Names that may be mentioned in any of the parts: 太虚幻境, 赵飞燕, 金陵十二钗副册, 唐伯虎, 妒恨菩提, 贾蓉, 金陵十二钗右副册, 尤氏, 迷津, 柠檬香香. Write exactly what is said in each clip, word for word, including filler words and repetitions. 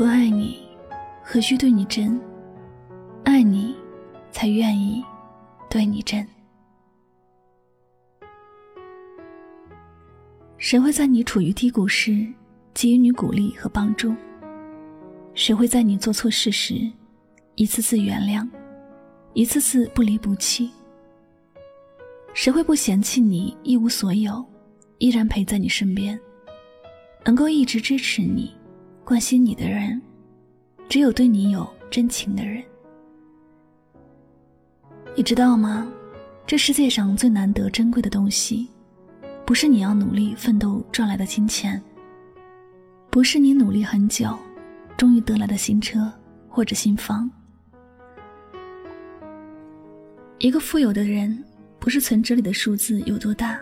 不爱你，何须对你真？爱你，才愿意对你真。谁会在你处于低谷时给予你鼓励和帮助？谁会在你做错事时一次次原谅，一次次不离不弃？谁会不嫌弃你一无所有，依然陪在你身边？能够一直支持你、关心你的人，只有对你有真情的人。你知道吗？这世界上最难得珍贵的东西，不是你要努力奋斗赚来的金钱，不是你努力很久终于得来的新车或者新房。一个富有的人，不是存折里的数字有多大，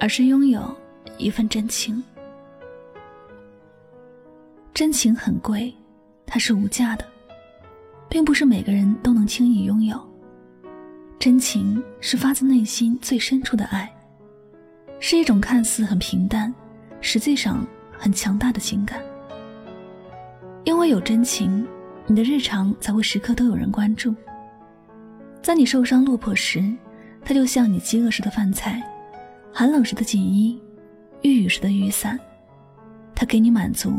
而是拥有一份真情。真情很贵，它是无价的，并不是每个人都能轻易拥有。真情是发自内心最深处的爱，是一种看似很平淡，实际上很强大的情感。因为有真情，你的日常才会时刻都有人关注。在你受伤落魄时，它就像你饥饿时的饭菜，寒冷时的锦衣，遇雨时的雨伞，它给你满足，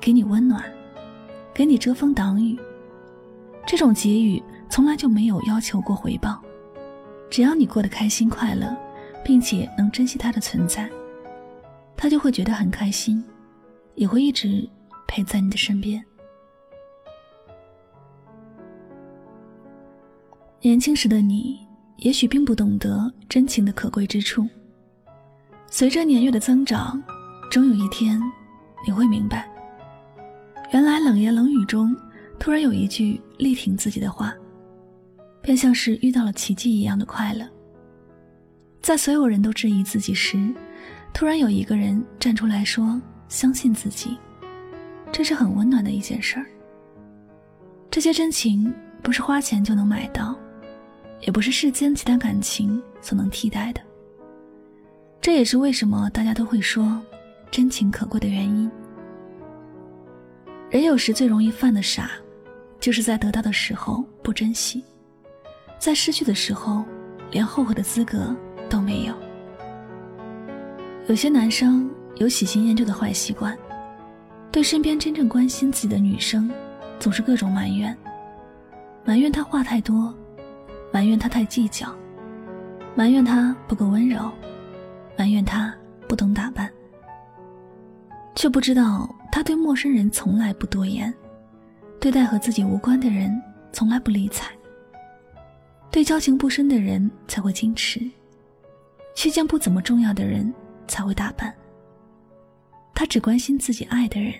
给你温暖，给你遮风挡雨。这种给予从来就没有要求过回报，只要你过得开心快乐，并且能珍惜它的存在，它就会觉得很开心，也会一直陪在你的身边。年轻时的你，也许并不懂得真情的可贵之处。随着年月的增长，终有一天，你会明白，原来冷言冷语中，突然有一句力挺自己的话，便像是遇到了奇迹一样的快乐。在所有人都质疑自己时，突然有一个人站出来说相信自己，这是很温暖的一件事儿。这些真情不是花钱就能买到，也不是世间其他感情所能替代的。这也是为什么大家都会说真情可贵的原因。人有时最容易犯的傻，就是在得到的时候不珍惜，在失去的时候连后悔的资格都没有。有些男生有喜新厌旧的坏习惯，对身边真正关心自己的女生总是各种埋怨，埋怨她话太多，埋怨她太计较，埋怨她不够温柔，埋怨她不懂打扮，却不知道她对陌生人从来不多言，对待和自己无关的人从来不理睬，对交情不深的人才会矜持，去见不怎么重要的人才会打扮。他只关心自己爱的人，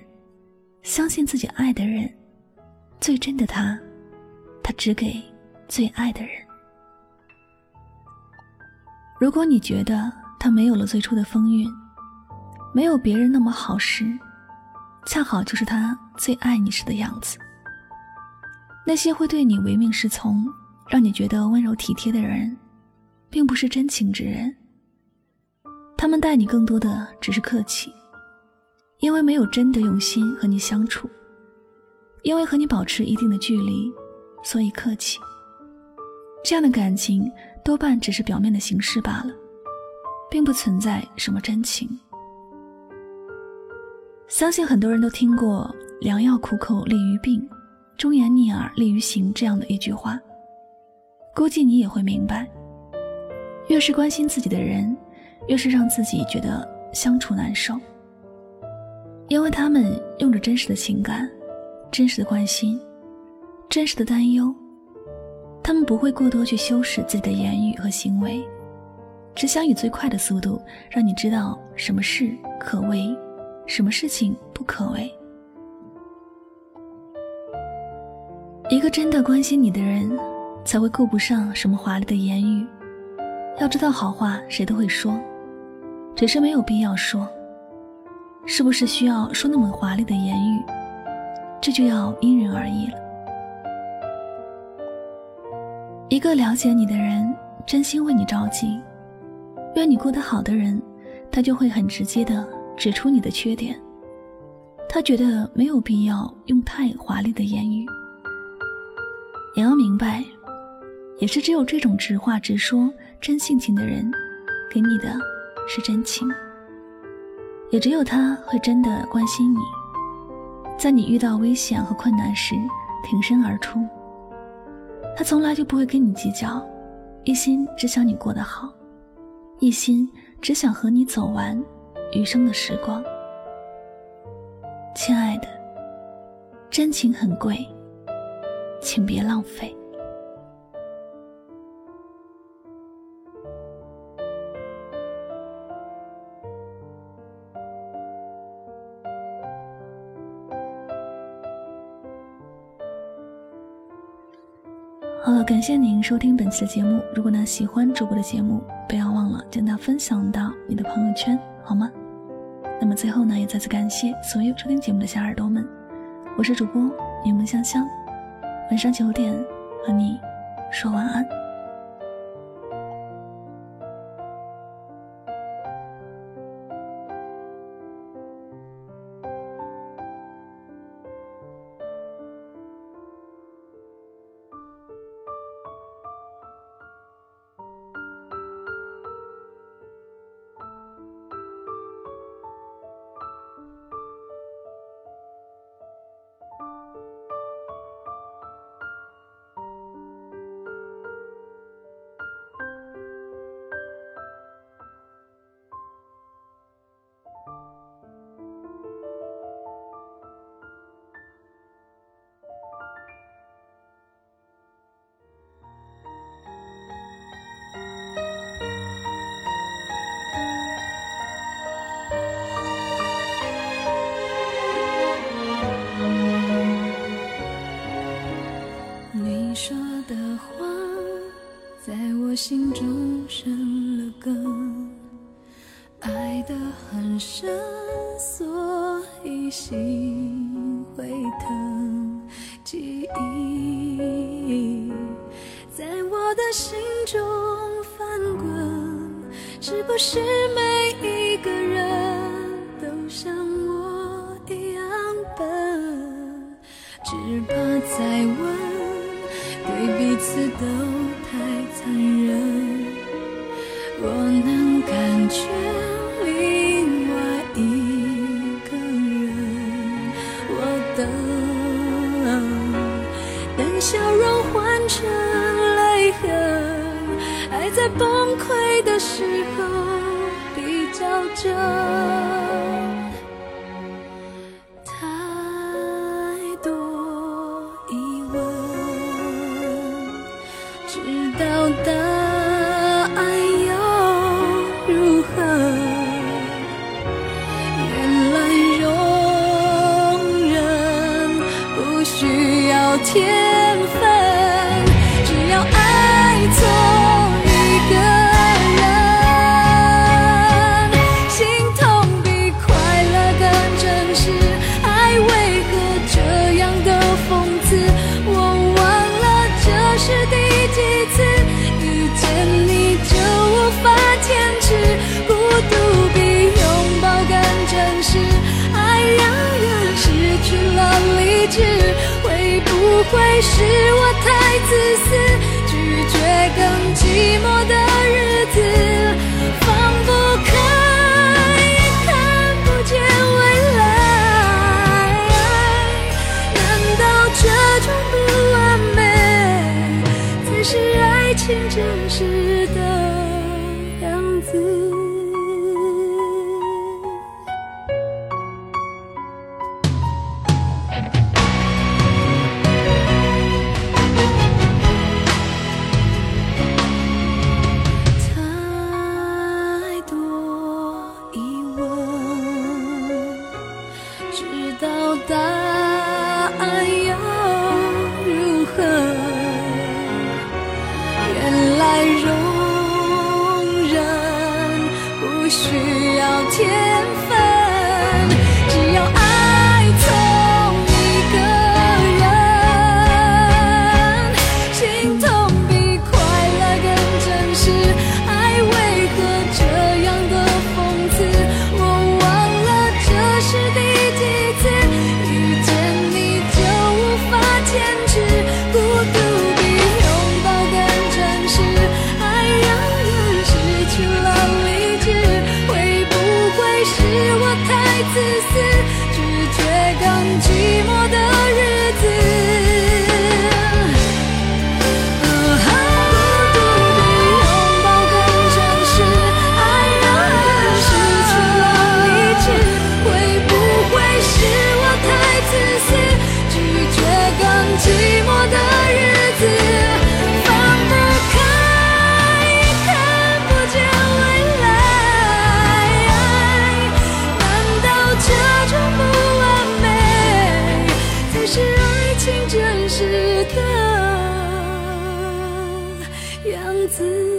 相信自己爱的人，最真的他，他只给最爱的人。如果你觉得他没有了最初的风韵，没有别人那么好时，恰好就是他最爱你时的样子。那些会对你唯命是从，让你觉得温柔体贴的人，并不是真情之人。他们待你更多的只是客气，因为没有真的用心和你相处，因为和你保持一定的距离，所以客气。这样的感情多半只是表面的形式罢了，并不存在什么真情。相信很多人都听过良药苦口利于病，忠言逆耳利于行这样的一句话，估计你也会明白，越是关心自己的人，越是让自己觉得相处难受，因为他们用着真实的情感，真实的关心，真实的担忧。他们不会过多去修饰自己的言语和行为，只想以最快的速度让你知道什么事可为，什么事情不可为。一个真的关心你的人，才会顾不上什么华丽的言语。要知道，好话谁都会说，只是没有必要说。是不是需要说那么华丽的言语，这就要因人而异了。一个了解你的人，真心为你着急，愿你过得好的人，他就会很直接地指出你的缺点，他觉得没有必要用太华丽的言语。也要明白，也是只有这种直话直说、真性情的人，给你的是真情。也只有他会真的关心你，在你遇到危险和困难时挺身而出。他从来就不会跟你计较，一心只想你过得好，一心只想和你走完余生的时光。亲爱的，真情很贵，请别浪费。好了，感谢您收听本期的节目。如果呢喜欢主播的节目，不要忘了将它分享到你的朋友圈，好吗？那么最后呢，也再次感谢所有收听节目的小耳朵们，我是主播柠檬香香，晚上九点和你说晚安。心中生了根，爱得很深，所以心会疼。记忆在我的心中翻滚，是不是每一个人都像我一样笨？只怕再问，对彼此都太残忍，我能感觉另外一个人，我等，等笑容换成泪痕，爱在崩溃的时候比较真。答案又如何？原来容忍不需要天分，只要爱错一个人，心痛比快乐更真实。爱为何这样的讽刺？我忘了这是第几次。会是我太自私，拒绝更寂寞的日子，放不开也看不见未来。难道这种不完美才是爱情真实的样子？是第几次？自